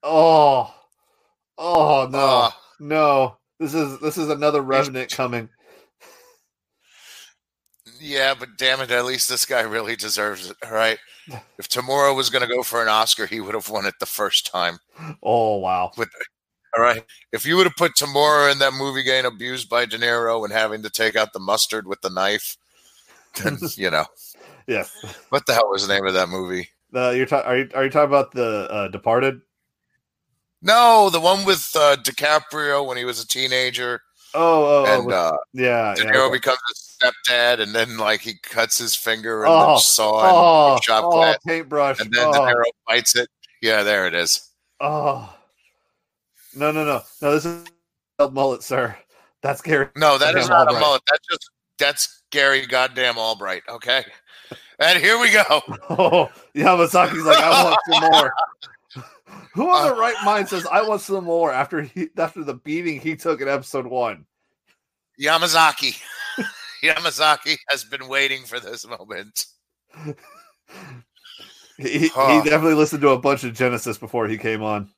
sternum? Oh no, no. This is another revenant coming. Yeah, but damn it, at least this guy really deserves it, right? If Tamura was going to go for an Oscar, he would have won it the first time. Oh, wow. But, all right. If you would have put Tamura in that movie getting abused by De Niro and having to take out the mustard with the knife, then, you know. Yeah. What the hell was the name of that movie? Are you talking about The Departed? No, the one with DiCaprio when he was a teenager. Oh, and De Niro becomes stepdad, and then like he cuts his finger and the saw and chop that paintbrush, and then the arrow bites it. Yeah, there it is. Oh no! This is a mullet, sir. That's Gary. No, that is not Albright. A mullet. That's Gary Goddamn Albright. Okay, and here we go. Oh, Yamazaki's like, I want some more. Who on the right mind says I want some more after the beating he took in episode 1? Yamazaki has been waiting for this moment. He definitely listened to a bunch of Genesis before he came on.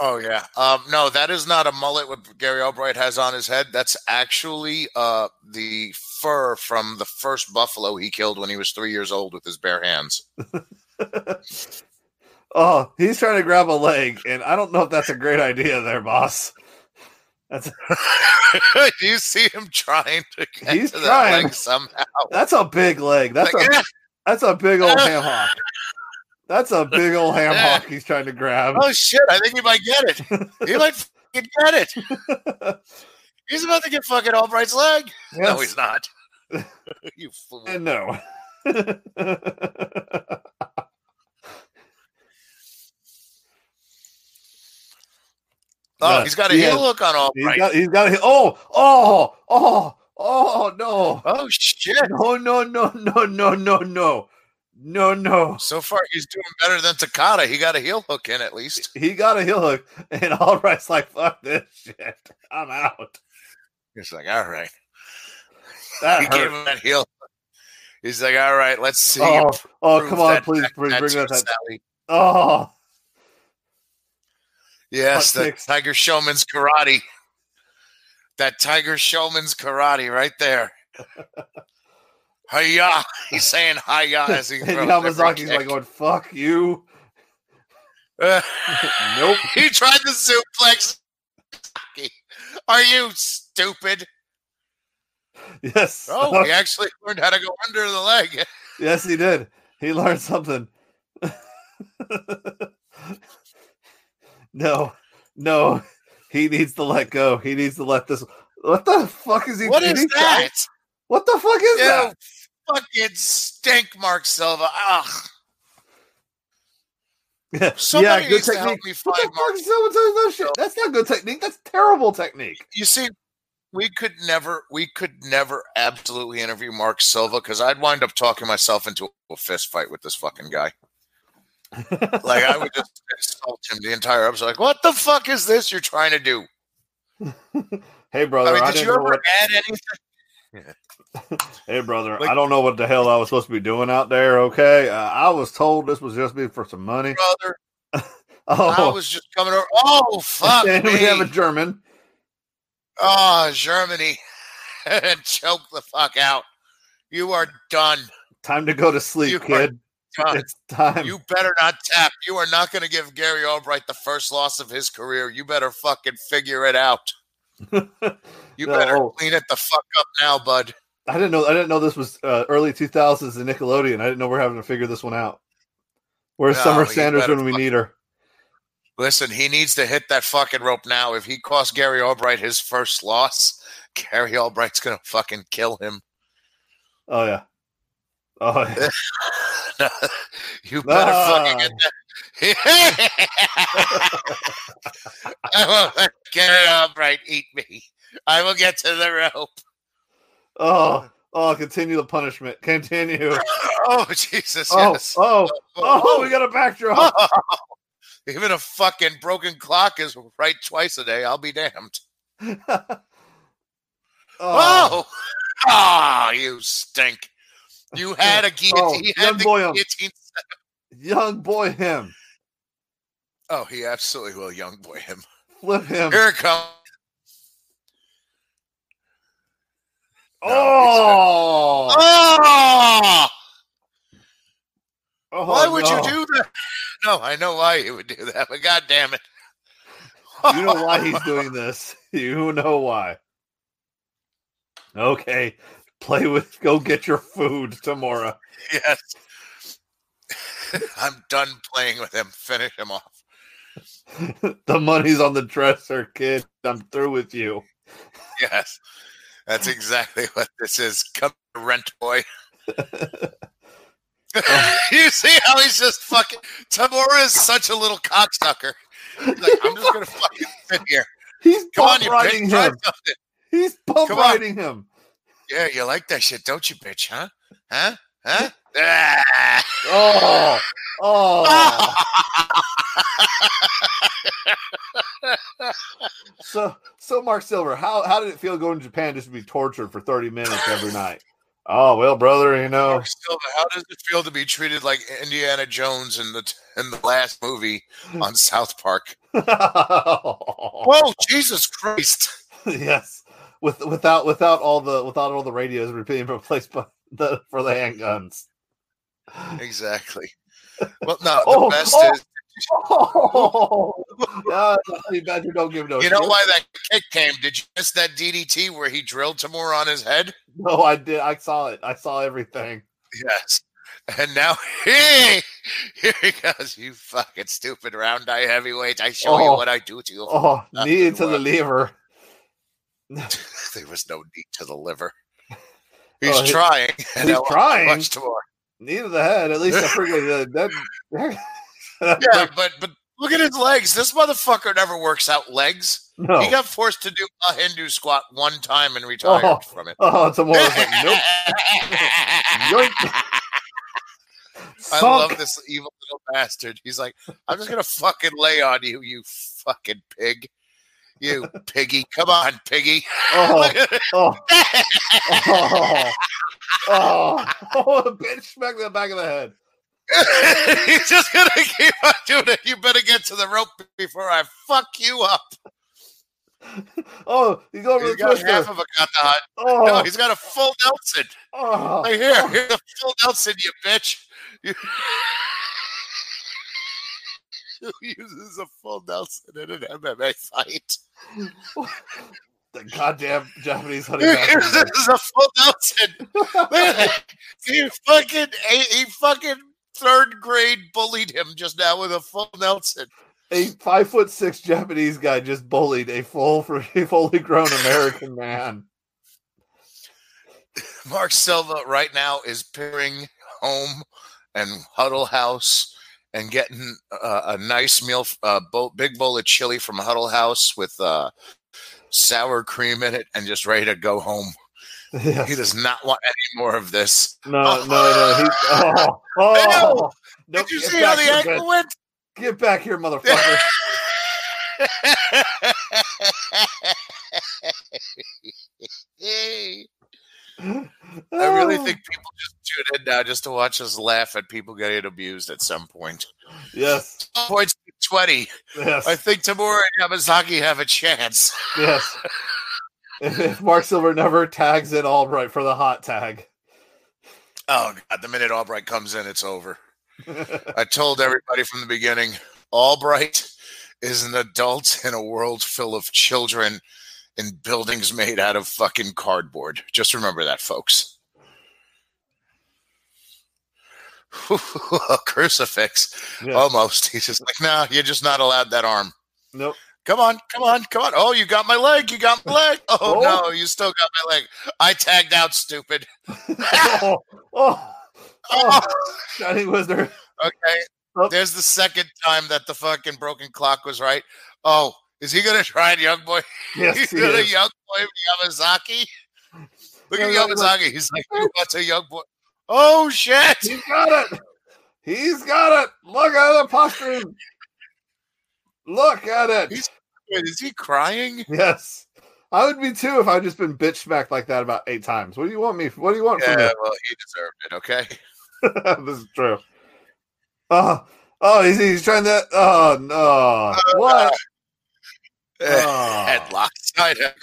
Oh yeah, no, that is not a mullet. What Gary Albright has on his head, that's actually the fur from the first buffalo he killed when he was 3 years old with his bare hands. Oh, he's trying to grab a leg, and I don't know if that's a great idea there, boss. That's Do you see him trying to get to that leg somehow? That's a big leg. That's a big old ham hock. That's a big old ham hock he's trying to grab. Oh, shit. I think he might get it. He might fucking get it. He's about to get fucking Albright's leg. Yes. No, he's not. You fool. And no. Oh, he's got a heel look on Albright. He's got a no. Oh, shit. No. So far, he's doing better than Takata. He got a heel hook in, at least. He got a heel hook, and Albright's like, fuck this shit. I'm out. He's like, all right. He gave him that heel hook. He's like, all right, let's see. Oh, come on, please. Bring up that. Oh. Yes, Tiger Showman's karate. That Tiger Showman's karate right there. Hi-ya. He's saying hi-ya as he throws. Yamazaki's like going, fuck you. Nope. He tried to suplex. Are you stupid? Yes. Oh, he actually learned how to go under the leg. Yes, he did. He learned something. No, he needs to let go. He needs to let this. What the fuck is he? What is that? What the fuck is that? Fucking stink, Mark Silva. Ugh. Yeah, somebody needs to help me find Mark Silva. That's not good technique. That's terrible technique. You see, we could never absolutely interview Mark Silva because I'd wind up talking myself into a fist fight with this fucking guy. Like, I would just insult him the entire episode. Like, what the fuck is this you're trying to do? Hey, brother. I mean, did you ever add anything? Yeah. Hey, brother. Like, I don't know what the hell I was supposed to be doing out there, okay? I was told this was just me for some money. Brother. I was just coming over. Oh, fuck. And we have a German. Oh, Germany. And choke the fuck out. You are done. Time to go to sleep, kid. It's time. You better not tap. You are not going to give Gary Albright the first loss of his career. You better fucking figure it out. You better clean it the fuck up now, bud. I didn't know this was early 2000s in Nickelodeon. I didn't know we're having to figure this one out. Where's Summer Sanders when we need her? Listen, he needs to hit that fucking rope now. If he costs Gary Albright his first loss, Gary Albright's going to fucking kill him. Oh, yeah. Oh, yeah. No, you better fucking get that. I won't let Gary Albright eat me. I will get to the rope. Oh, continue the punishment. Continue. Oh, Jesus, yes. Oh, we got a backdrop. Oh. Even a fucking broken clock is right twice a day. I'll be damned. Oh, you stink. You had a guillotine. He had the guillotine. Young boy him. Oh, he absolutely will young boy him. Flip him. Here it comes. Why would you do that? No, I know why he would do that, but God damn it. You know why he's doing this. You know why. Okay. Go get your food tomorrow. Yes. I'm done playing with him. Finish him off. The money's on the dresser, kid. I'm through with you. Yes. That's exactly what this is. Come to rent, boy. You see how he's just fucking... Tamura is such a little cocksucker. He's like, I'm just going to fucking sit here. He's bump-riding him. He's bump-riding him. Yeah, you like that shit, don't you, bitch, huh? Huh? Huh? Oh. Oh. So Mark Silver, how did it feel going to Japan just to be tortured for 30 minutes every night? Oh, well, brother, you know. Mark Silver, how does it feel to be treated like Indiana Jones in the last movie on South Park? Oh, Jesus Christ. Yes. Without all the radios being replaced by for the handguns. Exactly. Well, no, the best is. You know why that kick came? Did you miss that DDT where he drilled Tamura on his head? No, I did. I saw it. I saw everything. Yes. And now here he goes. You fucking stupid round eye heavyweight! I show you what I do to you. Oh, knee to the liver. There was no knee to the liver. He's trying. He's trying. Much more. Knee to the head. At least I figured that. Yeah, but look at his legs. This motherfucker never works out legs. No. He got forced to do a Hindu squat one time and retired from it. Oh, it's a more like, nope. I love this evil little bastard. He's like, I'm just going to fucking lay on you, you fucking pig. You piggy. Come on, piggy. Bitch, smack me the back of the head. He's just going to keep on doing it. You better get to the rope before I fuck you up. Oh, he's over the twister. Half of a kata. Oh. No, he's got a full Nelson. Oh. Like, here's a full Nelson, you bitch. Who uses a full Nelson in an MMA fight? The goddamn Japanese honey. This is a full Nelson. He fucking third grade bullied him just now with a full Nelson. A 5'6" Japanese guy just bullied a fully grown American man. Mark Silva right now is peering home and Huddle House and getting a nice meal, big bowl of chili from Huddle House with sour cream in it, and just ready to go home. Yes. He does not want any more of this. No. Did you see how the angle went? Get back here, motherfucker. I really think people just tune in now just to watch us laugh at people getting abused at some point. Yes. 20. Yes. I think Tamura and Yamazaki have a chance. Yes. If Mark Silver never tags in Albright for the hot tag. Oh, God. The minute Albright comes in, it's over. I told everybody from the beginning, Albright is an adult in a world full of children in buildings made out of fucking cardboard. Just remember that, folks. A crucifix. Yeah. Almost. He's just like, no, you're just not allowed that arm. Nope. Come on. Oh, you got my leg. Oh, no, you still got my leg. I tagged out, stupid. Shiny wizard. Okay. Oh. There's the second time that the fucking broken clock was right. Oh, is he going to try it, young boy? Yes, he's going to young boy Yamazaki. Look at Yamazaki. He's like, what's a young boy? Oh, shit. He's got it. Look at the posturing. Look at it. Is he crying? Yes. I would be too if I'd just been bitch smacked like that about 8 times. What do you want me? What do you want from me? Yeah, well, he deserved it, okay? This is true. He's trying that. Oh, no. What? Headlock.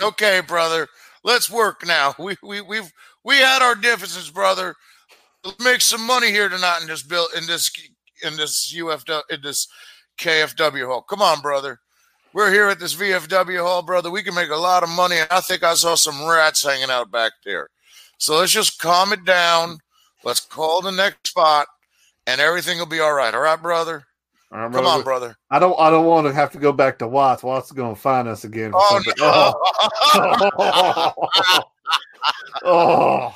Okay, brother. Let's work now. We had our differences, brother. Let's make some money here tonight and just build in this KFW hall. Come on, brother. We're here at this VFW hall, brother. We can make a lot of money. I think I saw some rats hanging out back there. So let's just calm it down. Let's call the next spot, and everything will be all right. All right, brother? All right, brother. Come on, brother. I don't want to have to go back to Watts. Watts is going to find us again. Oh, no. Oh,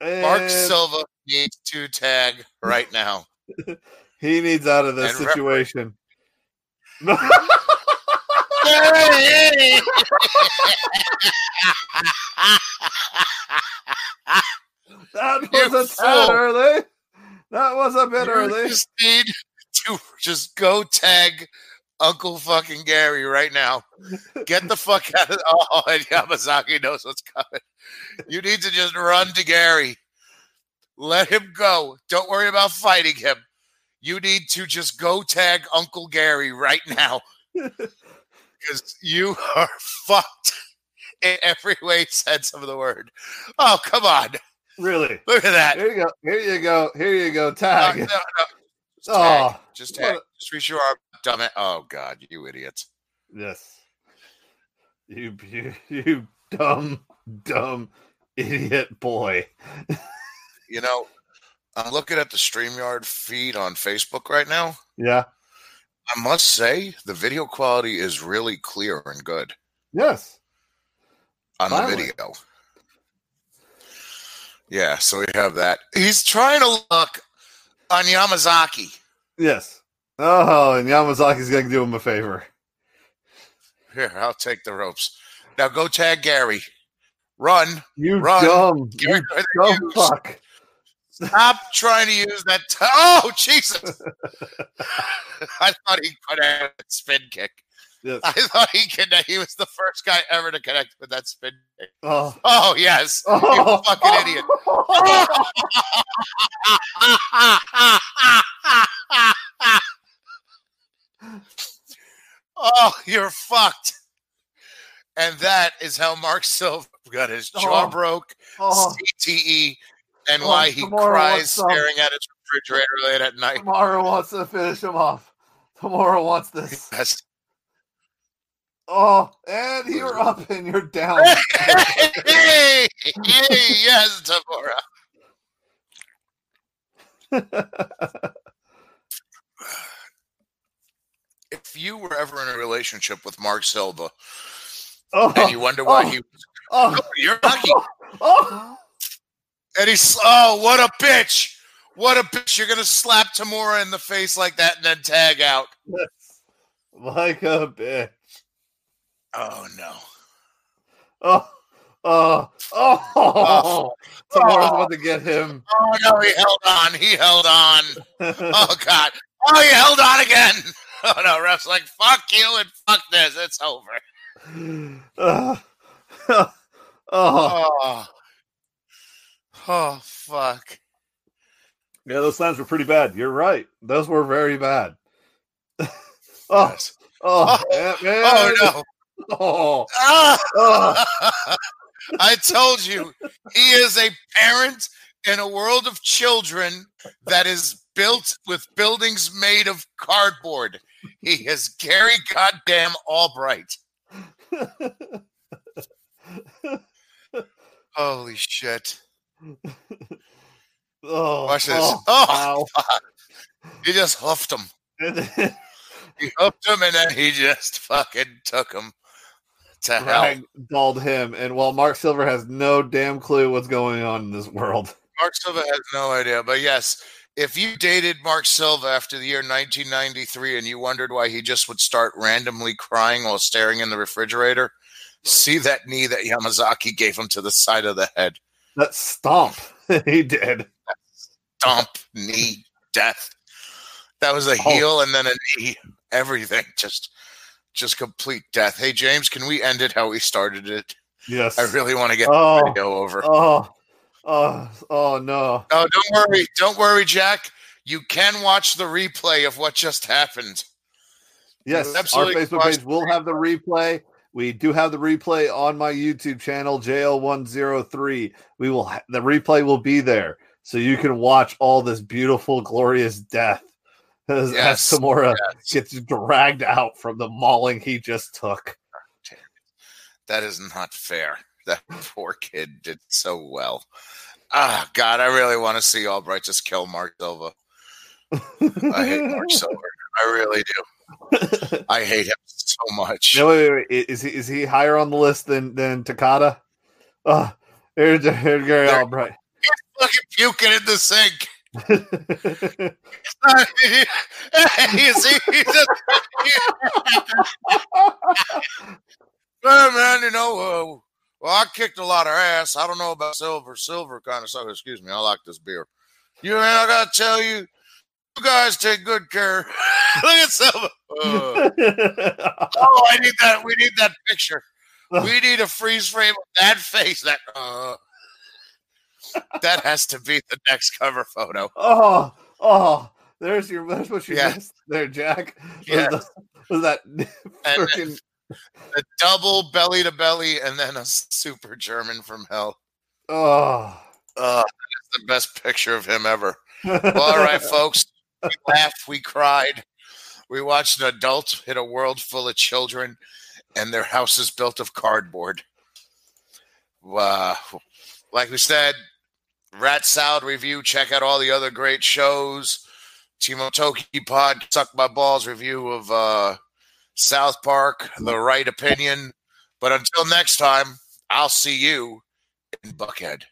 Mark Silva needs to tag right now. He needs out of this situation. That was a tad early. That was a bit early. You just need to just go tag Uncle fucking Gary right now. Get the fuck out of. Oh, and Yamazaki knows what's coming. You need to just run to Gary. Let him go. Don't worry about fighting him. You need to just go tag Uncle Gary right now. Because you are fucked in every way sense of the word. Oh, come on. Really? Look at that. Here you go. Here you go. Here you go. Tag. No, no, no. Just tag. Oh, just tag. Just reach your arm. Dumb it. Oh, God. You idiots. Yes. You dumb idiot boy. You know, I'm looking at the StreamYard feed on Facebook right now. Yeah. I must say, the video quality is really clear and good. Yes. On the video. Yeah, so we have that. He's trying to look on Yamazaki. Yes. Oh, and Yamazaki's going to do him a favor. Here, I'll take the ropes. Now go tag Gary. Run. Run. Dumb. Gary, you fuck. Stop trying to use that. Oh, Jesus. I thought he put out a spin kick. Yes. I thought he was the first guy ever to connect with that spin kick. Oh yes. Oh. You fucking idiot. Oh, you're fucked. And that is how Mark Silver got his jaw broke, CTE, and why he cries staring at his refrigerator late at night. Tamura wants to finish him off. Tamura wants this. Yes. Oh, and you're up and you're down. Hey, yes, Tamura. If you were ever in a relationship with Mark Silva, and you wonder why he was... Oh, you're lucky. And he's... Oh, what a bitch. What a bitch. You're going to slap Tamura in the face like that and then tag out. Yes. Like a bitch. Oh, no. Oh. Tomorrow's about to get him. Oh, no, he held on. Oh, God. Oh, he held on again. Oh, no, ref's like, fuck you and fuck this. It's over. Oh, fuck. Yeah, those times were pretty bad. You're right. Those were very bad. Oh, no. I told you, he is a parent in a world of children that is built with buildings made of cardboard. He is Gary goddamn Albright. Holy shit. Watch this. He just huffed him. He huffed him and then he just fucking took him. Ragdolled him, and while Mark Silver has no damn clue what's going on in this world. Mark Silver has no idea, but yes, if you dated Mark Silva after the year 1993 and you wondered why he just would start randomly crying while staring in the refrigerator, see that knee that Yamazaki gave him to the side of the head. That stomp he did. That stomp, knee, death. That was a heel and then a knee. Everything just complete death. Hey, James, can we end it how we started it? Yes. I really want to get the video over. No. No, don't worry. Don't worry, Jack. You can watch the replay of what just happened. Yes, our Facebook page will have the replay. We do have the replay on my YouTube channel, JL103. The replay will be there, so you can watch all this beautiful, glorious death. As Tamura gets dragged out from the mauling he just took. That is not fair. That poor kid did so well. Ah, God, I really want to see Albright just kill Mark Silva. I hate Mark Silver. I really do. I hate him so much. No, wait. Is he higher on the list than Takata? Here's Gary Albright. He's fucking puking in the sink. Well, man, you know, I kicked a lot of ass. I don't know about Silver. Silver kind of sucks. Excuse me. I like this beer. You know, I gotta tell you, you guys take good care. Look at Silver. Oh, I need that. We need that picture. We need a freeze frame of that face. That has to be the next cover photo. Oh, that's what you missed there, Jack. Yeah. Was that freaking a double belly to belly and then a super German from hell. That's the best picture of him ever. Well, all right, folks. We laughed, we cried. We watched an adult hit a world full of children and their house is built of cardboard. Wow. Like we said, Rat Salad Review. Check out all the other great shows. Timo Toki Pod, Suck My Balls review of South Park, The Right Opinion. But until next time, I'll see you in Buckhead.